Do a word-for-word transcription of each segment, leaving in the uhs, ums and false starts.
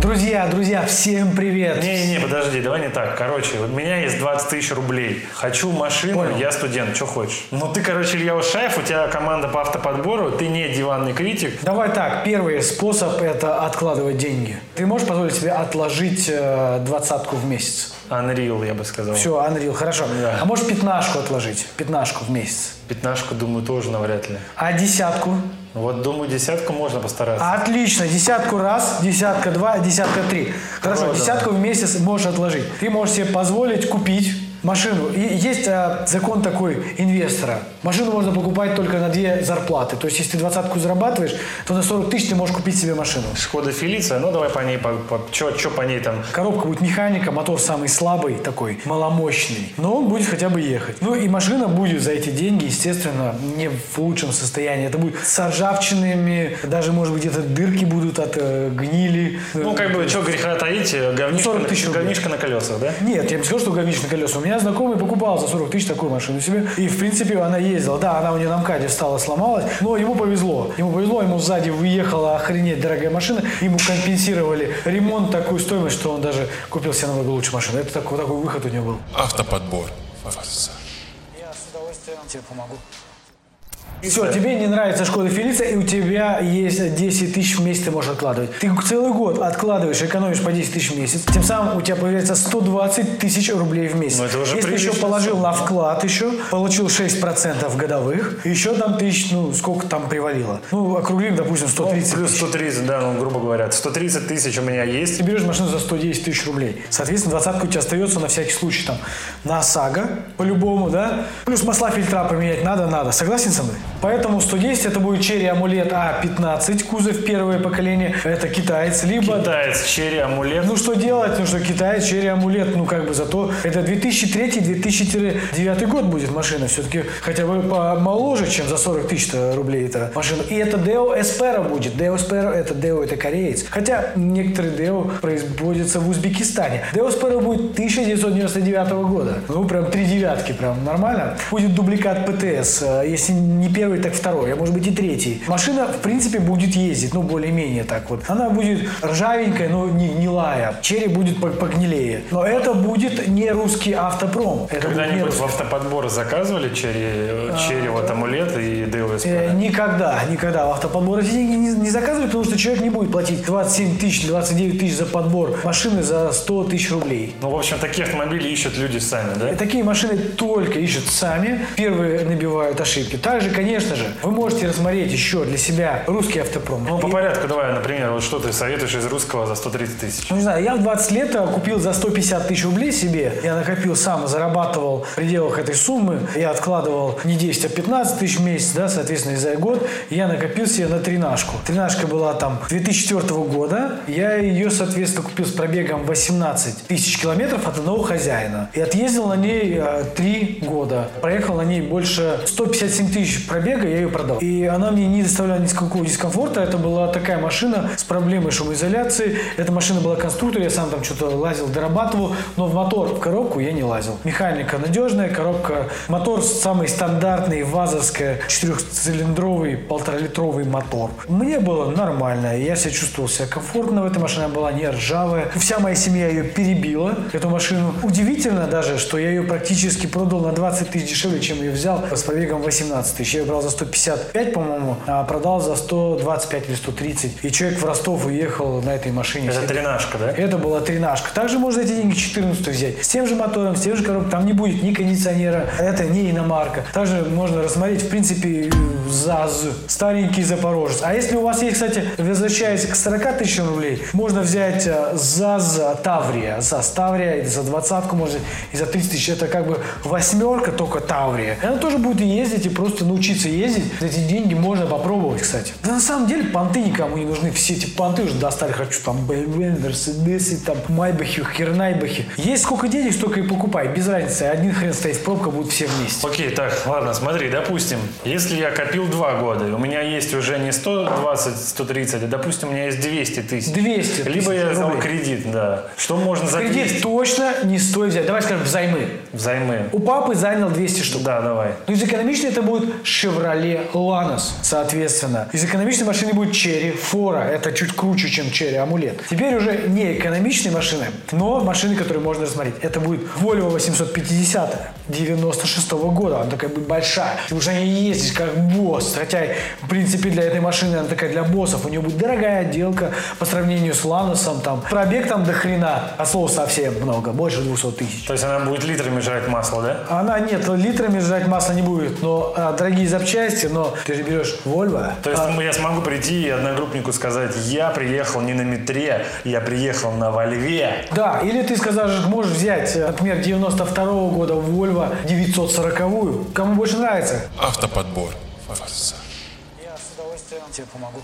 Друзья, друзья, всем привет! Не-не-не, подожди, давай не так. Короче, у меня есть двадцать тысяч рублей. Хочу машину, понял. Я студент, что хочешь? Ну ты, короче, Илья Ушаев, у тебя команда по автоподбору, ты не диванный критик. Давай так, первый способ – это откладывать деньги. Ты можешь позволить себе отложить э, двадцатку в месяц? Unreal, я бы сказал. Все, Unreal, хорошо. Да. А можешь пятнашку отложить? Пятнашку в месяц. Пятнашку, думаю, тоже навряд ли. А десятку? Вот, думаю, десятку можно постараться. Отлично, десятку раз, десятка два, десятка три. Хорошо, Хорошо десятку да. в месяц можешь отложить. Ты можешь себе позволить купить машину. И есть а, закон такой инвестора. Машину можно покупать только на две зарплаты. То есть, если ты двадцатку зарабатываешь, то на сорок тысяч ты можешь купить себе машину. Skoda Felicia, ну давай по ней, по, по, что, что по ней там? Коробка будет механика, мотор самый слабый такой, маломощный. Но он будет хотя бы ехать. Ну и машина будет за эти деньги, естественно, не в лучшем состоянии. Это будет с ржавчинами, даже, может быть, где-то дырки будут от э, гнили. Ну, как бы, что греха таить, говнишка, на, говнишка на колесах, да? Нет, я бы сказал, что говнишка на колесах. У меня У меня знакомый покупал за сорок тысяч такую машину себе. И, в принципе, она ездила. Да, она у нее на МКАДе встала, сломалась. Но ему повезло. Ему повезло, ему сзади выехала охренеть дорогая машина. Ему компенсировали ремонт такую стоимость, что он даже купил себе намного лучше машину. Это такой, такой выход у него был. Автоподбор. Форсаж. Я с удовольствием тебе помогу. Все, тебе не нравится Skoda Felicia, и у тебя есть десять тысяч в месяц ты можешь откладывать. Ты целый год откладываешь, экономишь по десять тысяч в месяц, тем самым у тебя появляется сто двадцать тысяч рублей в месяц. Если еще положил на вклад еще, получил шесть процентов годовых, еще там тысяч, ну, сколько там привалило. Ну, округлим, допустим, сто тридцать. Ну, плюс сто тридцать, да, ну, грубо говоря, сто тридцать тысяч у меня есть. Ты берешь машину за сто десять тысяч рублей. Соответственно, двадцатка у тебя остается на всякий случай там на ОСАГО, по-любому, да. Плюс масла фильтра поменять надо, надо. Согласен со мной? Поэтому сто десять это будет Chery Amulet А пятнадцать, кузов первое поколение, это китаец, либо... Китаец, Chery Amulet. Ну что делать, ну что китаец, Chery Amulet, ну как бы зато это две тысячи третий - две тысячи девятый год будет машина, все-таки хотя бы помоложе, чем за сорок тысяч рублей эта машина. И это Daewoo Espero будет, Daewoo Espero это Daewoo, это кореец, хотя некоторые Daewoo производятся в Узбекистане. Daewoo Espero будет тысяча девятьсот девяносто девятого года, ну прям три девятки, прям нормально. Будет дубликат ПТС, если не первый, так второй, а может быть и третий. Машина, в принципе, будет ездить, ну, более-менее так вот. Она будет ржавенькая, но не гнилая. Chery будет погнилее. Но это будет не русский автопром. Это когда-нибудь русский... в автоподбор заказывали Chery, Chery а, вот Amulet и Daewoo Espero? Никогда, никогда. В автоподбор эти деньги не, не заказывали, потому что человек не будет платить двадцать семь тысяч, двадцать девять тысяч за подбор машины за сто тысяч рублей. Ну, в общем, такие автомобили ищут люди сами, да? Такие машины только ищут сами. Первые набивают ошибки. Также, конечно же, вы можете рассмотреть еще для себя русский автопром. Ну, по и... порядку давай, например, вот что ты советуешь из русского за сто тридцать тысяч? Ну, не знаю, я в двадцать лет купил за сто пятьдесят тысяч рублей себе. Я накопил сам, зарабатывал в пределах этой суммы. Я откладывал не десять, а пятнадцать тысяч в месяц, да, соответственно, и за год. Я накопил себе на тринашку. Тринашка была там две тысячи четвёртого года. Я ее, соответственно, купил с пробегом восемнадцать тысяч километров от одного хозяина. И отъездил на ней э, три года. Проехал на ней больше сто пятьдесят семь тысяч пробега, я ее продал. И она мне не доставляла никакого дискомфорта. Это была такая машина с проблемой шумоизоляции. Эта машина была конструктор, я сам там что-то лазил, дорабатывал, но в мотор, в коробку я не лазил. Механика надежная, коробка, мотор самый стандартный, вазовская, четырехцилиндровый, полторалитровый мотор. Мне было нормально, я себя чувствовал себя комфортно в этой машине, она была не ржавая. Вся моя семья ее перебила, эту машину. Удивительно даже, что я ее практически продал на двадцать тысяч дешевле, чем ее взял с пробегом восемнадцать тысяч. Я брал за сто пятьдесят пять, по-моему, а продал за сто двадцать пять или сто тридцать. И человек в Ростов уехал на этой машине. Это тринашка, да? Это была тринашка. Также можно эти деньги четырнадцать взять. С тем же мотором, с тем же коробкой. Там не будет ни кондиционера. Это не иномарка. Также можно рассмотреть, в принципе, ЗАЗ. Старенький Запорожец. А если у вас есть, кстати, возвращаясь к сорока тысячам рублей, можно взять ЗАЗ Таврия. ЗАЗ Таврия. И за двадцатку можно и за тридцать тысяч. Это как бы восьмерка, только Таврия. Она тоже будет ездить и просто научиться ездить. Эти деньги можно попробовать, кстати. Да на самом деле понты никому не нужны. Все эти понты уже достали. Хочу там бэ эм вэ, Мерседесы, там Майбахи, Хернайбахи. Есть сколько денег, столько и покупай. Без разницы. Один хрен стоит, пробка, будут все вместе. Окей, так, ладно, смотри, допустим, если я копил два года, у меня есть уже не сто двадцать, сто тридцать, а, допустим, у меня есть двести тысяч. двести тысяч. Либо я взял кредит, да. Что можно за кредит? Кредит точно не стоит взять. Давай скажем, взаймы. Взаймы. У папы занял двести штук. Да, давай. Ну, из экономичной это будет шеврон. Chevrolet Lanos, соответственно. Из экономичной машины будет Chery Fora. Это чуть круче, чем Chery Amulet. Теперь уже не экономичные машины, но машины, которые можно рассмотреть. Это будет Volvo восемьсот пятьдесят девяносто шестого года. Она такая будет большая. Ты уже не ездишь как босс. Хотя, в принципе, для этой машины она такая для боссов. У нее будет дорогая отделка по сравнению с Ланосом. Там пробег там до хрена. От слова совсем много. Больше двести тысяч. То есть она будет литрами жрать масло, да? Она нет, литрами жрать масло не будет. Но а, дорогие запчасти, но ты же берешь Volvo. То есть а... я смогу прийти и одногруппнику сказать, я приехал не на метре, я приехал на Вольве. Да, или ты скажешь, можешь взять, например, девяносто второго года Volvo девятьсот сороковую. Кому больше нравится? Автоподбор. Форсаж. Я с удовольствием тебе помогу.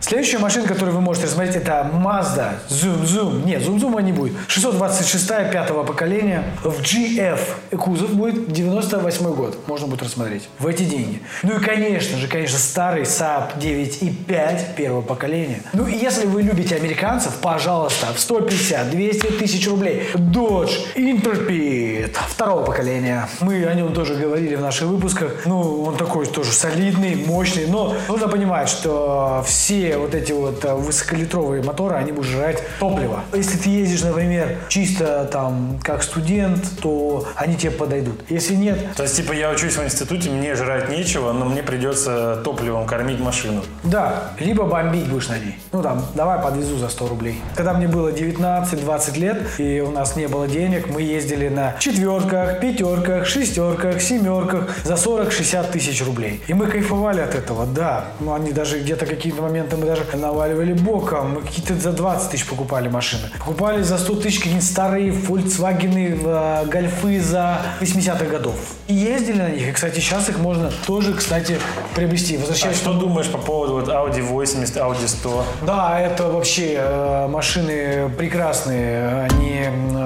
Следующая машина, которую вы можете рассмотреть, это Mazda Zoom-Zoom. Нет, Zoom-Zoom не будет. шестьсот двадцать шестая, пятого поколения. В джи эф кузов будет девяносто восьмой год. Можно будет рассмотреть в эти деньги. Ну и, конечно же, конечно, старый Saab девять и пять первого поколения. Ну и если вы любите американцев, пожалуйста, в сто пятьдесят - двести тысяч рублей. Dodge Intrepid второго поколения. Мы о нем тоже говорили в наших выпусках. Ну, он такой тоже солидный, мощный. Но нужно понимать, что все вот эти вот высоколитровые моторы, они будут жрать топливо. Если ты ездишь, например, чисто там как студент, то они тебе подойдут. Если нет... То есть, типа, я учусь в институте, мне жрать нечего, но мне придется топливом кормить машину. Да, либо бомбить будешь на ней. Ну, там, давай подвезу за сто рублей. Когда мне было девятнадцать-двадцать лет, и у нас не было денег, мы ездили на четверках, пятерках, шестерках, семерках за сорок-шестьдесят тысяч рублей. И мы кайфовали от этого, да. Ну, они даже где-то какие-то моменты мы даже наваливали боком, мы какие-то за двадцать тысяч покупали машины. Покупали за сто тысяч какие-то старые Volkswagen э, Golf'ы за восьмидесятых годов. И ездили на них, и, кстати, сейчас их можно тоже, кстати, приобрести. Возвращаясь, а что думаешь по поводу вот Audi восемьдесят, Audi сто? Да, это вообще э, машины прекрасные, они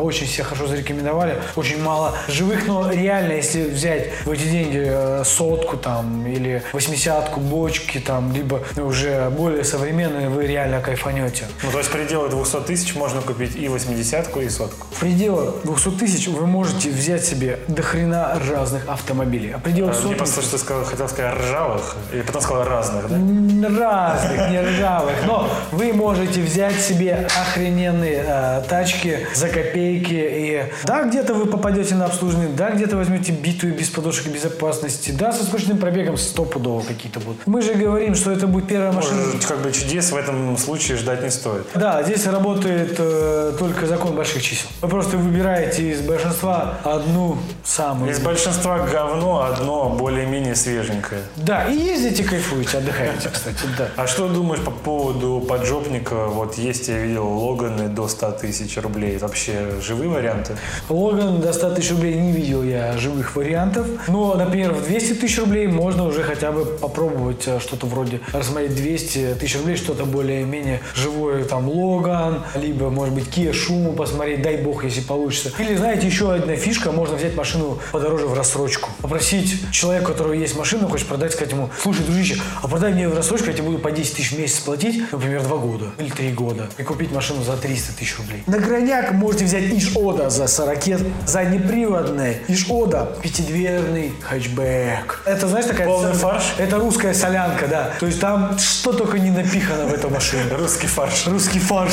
очень себя хорошо зарекомендовали, очень мало живых, но реально, если взять в эти деньги сотку там, или восьмидесятку, бочки там, либо уже более современные, вы реально кайфанете. Ну, то есть в пределах двухсот тысяч можно купить и восьмидесятку, и сотку? В пределах двухсот тысяч вы можете взять себе до хрена разных автомобилей. А в пределах сотни... Я просто что сказал, хотел сказать ржавых, и потом сказал разных, да? Разных, не ржавых. Но вы можете взять себе охрененные э, тачки за копейки. И да, где-то вы попадете на обслуживание, да, где-то возьмете битую без подушек безопасности, да, со скучным пробегом стопудово какие-то будут. Мы же говорим, что это будет первая машина. Как бы чудес в этом случае ждать не стоит. Да, здесь работает э, только закон больших чисел. Вы просто выбираете из большинства одну самую. Из большинства говно, одно более-менее свеженькое. Да, и ездите, кайфуете, отдыхаете, кстати, да. А что думаешь по поводу поджопника? Вот есть, я видел, Логаны до ста тысяч рублей. Вообще живые варианты? Логан до ста тысяч рублей не видел я живых вариантов. Но, например, в двести тысяч рублей можно уже хотя бы попробовать что-то вроде рассмотреть двести тысяч рублей, что-то более-менее живое, там, Логан, либо, может быть, Киа Шуму посмотреть, дай бог, если получится. Или, знаете, еще одна фишка, можно взять машину подороже в рассрочку. Попросить человека, у которого есть машина, хочешь продать, сказать ему, слушай, дружище, а продай мне в рассрочку, я тебе буду по десять тысяч в месяц платить, например, два года или три года, и купить машину за триста тысяч рублей. На крайняк можете взять Иш-Ода за сорокет, заднеприводный Иш-Ода, пятидверный хэтчбэк. Это, знаешь, такая... Полный фарш? Это русская солянка, да. То есть там что только не напихано в эту машину. Русский фарш. Русский фарш.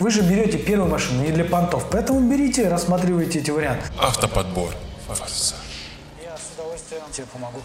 Вы же берете первую машину, не для понтов. Поэтому берите, рассматривайте эти варианты. Автоподбор. Форсаж. Я с удовольствием тебе помогу.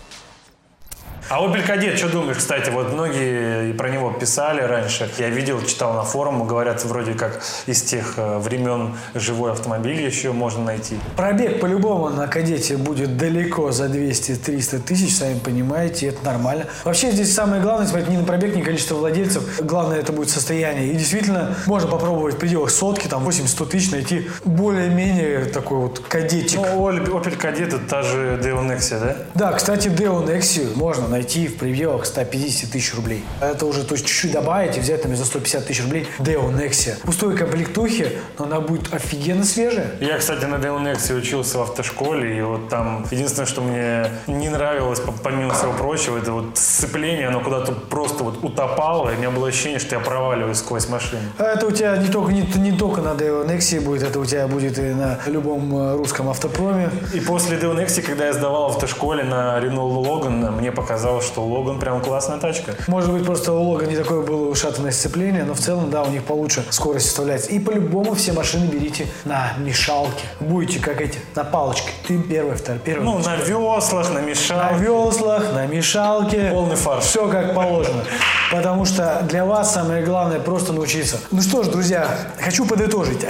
А Opel Kadett, что думаешь, кстати, вот многие про него писали раньше, я видел, читал на форумах, говорят, вроде как из тех времен живой автомобиль еще можно найти. Пробег по-любому на Кадете будет далеко за двести-триста тысяч, сами понимаете, это нормально. Вообще здесь самое главное, смотреть не на пробег, не количество владельцев, главное это будет состояние. И действительно, можно попробовать в пределах сотки, там восемьдесят-сто тысяч найти более-менее такой вот кадетчик. Ну, Opel Kadett это та же Daewoo Nexia, да? Да, кстати, Daewoo Nexia можно найти в превьюах сто пятьдесят тысяч рублей. Это уже, то есть, чуть-чуть добавить и взять там за сто пятьдесят тысяч рублей Daewoo Nexia. Пустой комплектухи, но она будет офигенно свежая. Я, кстати, на Daewoo Nexia учился в автошколе, и вот там единственное, что мне не нравилось, помимо всего прочего, это вот сцепление, оно куда-то просто вот утопало, и у меня было ощущение, что я проваливаюсь сквозь машину. А это у тебя не только, не, не только на Daewoo Nexia будет, это у тебя будет и на любом русском автопроме. И после Daewoo Nexia, когда я сдавал в автошколе на Renault Logan, мне показалось, что Logan прям классная тачка. Может быть, просто у Logan не такое было ушатанное сцепление, но в целом, да, у них получше скорость составляется. И по-любому все машины берите на мешалке. Будете как эти, на палочке. Ты первый, второй, первый. Ну, на веслах, на мешалке. На веслах, на мешалке. Полный фарш. Все как положено. Потому что для вас самое главное просто научиться. Ну что ж, друзья, хочу подытожить.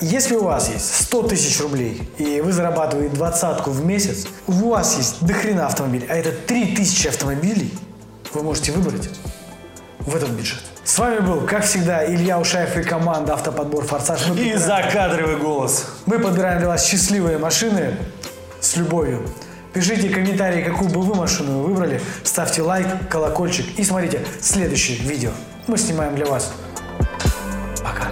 Если у вас есть сто тысяч рублей и вы зарабатываете двадцатку в месяц, у вас есть дохрена автомобиль, а это три тысячи автомобилей, вы можете выбрать в этот бюджет. С вами был, как всегда, Илья Ушаев и команда «Автоподбор Форсаж». Мы и подбираем... закадровый голос. Мы подбираем для вас счастливые машины с любовью. Пишите комментарии, какую бы вы машину выбрали, ставьте лайк, колокольчик и смотрите следующее видео. Мы снимаем для вас. Пока.